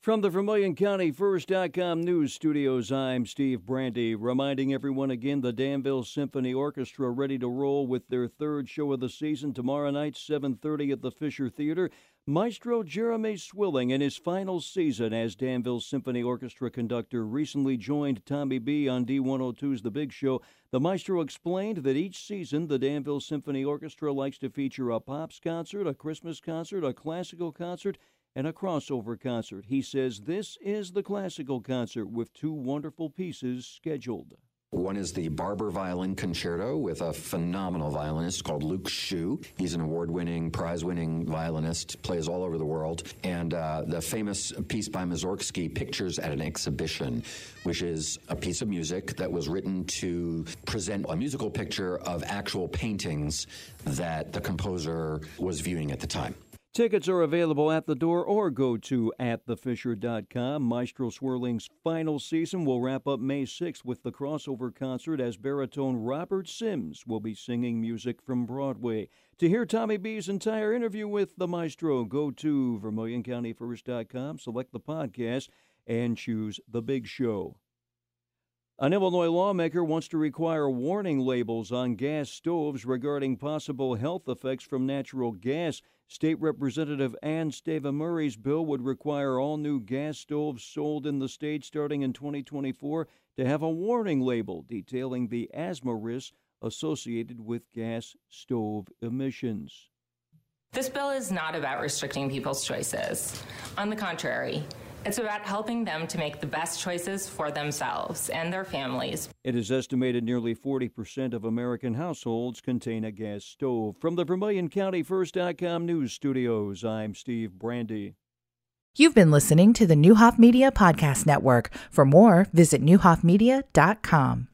From the Vermilion County First.com news studios, I'm Steve Brandy, reminding everyone again the Danville Symphony Orchestra ready to roll with their third show of the season tomorrow night, 7:30 at the Fisher Theater. Maestro Jeremy Swerling, in his final season as Danville Symphony Orchestra conductor, recently joined Tommy B on D-102's The Big Show. The maestro explained that each season the Danville Symphony Orchestra likes to feature a pops concert, a Christmas concert, a classical concert, and a crossover concert. He says this is the classical concert with two wonderful pieces scheduled. One is the Barber Violin Concerto with a phenomenal violinist called Luke Shue. He's an award-winning, prize-winning violinist, plays all over the world. And the famous piece by Mazorsky, Pictures at an Exhibition, which is a piece of music that was written to present a musical picture of actual paintings that the composer was viewing at the time. Tickets are available at the door or go to atthefisher.com. Maestro Swerling's final season will wrap up May 6th with the crossover concert as baritone Robert Sims will be singing music from Broadway. To hear Tommy B's entire interview with the maestro, go to vermilioncountyfirst.com, select the podcast, and choose The Big Show. An Illinois lawmaker wants to require warning labels on gas stoves regarding possible health effects from natural gas. State Representative Ann Stava-Murray's bill would require all new gas stoves sold in the state starting in 2024 to have a warning label detailing the asthma risks associated with gas stove emissions. This bill is not about restricting people's choices. On the contrary, it's about helping them to make the best choices for themselves and their families. It is estimated nearly 40% of American households contain a gas stove. From the Vermilion County First.com news studios, I'm Steve Brandy. You've been listening to the Newhoff Media Podcast Network. For more, visit newhoffmedia.com.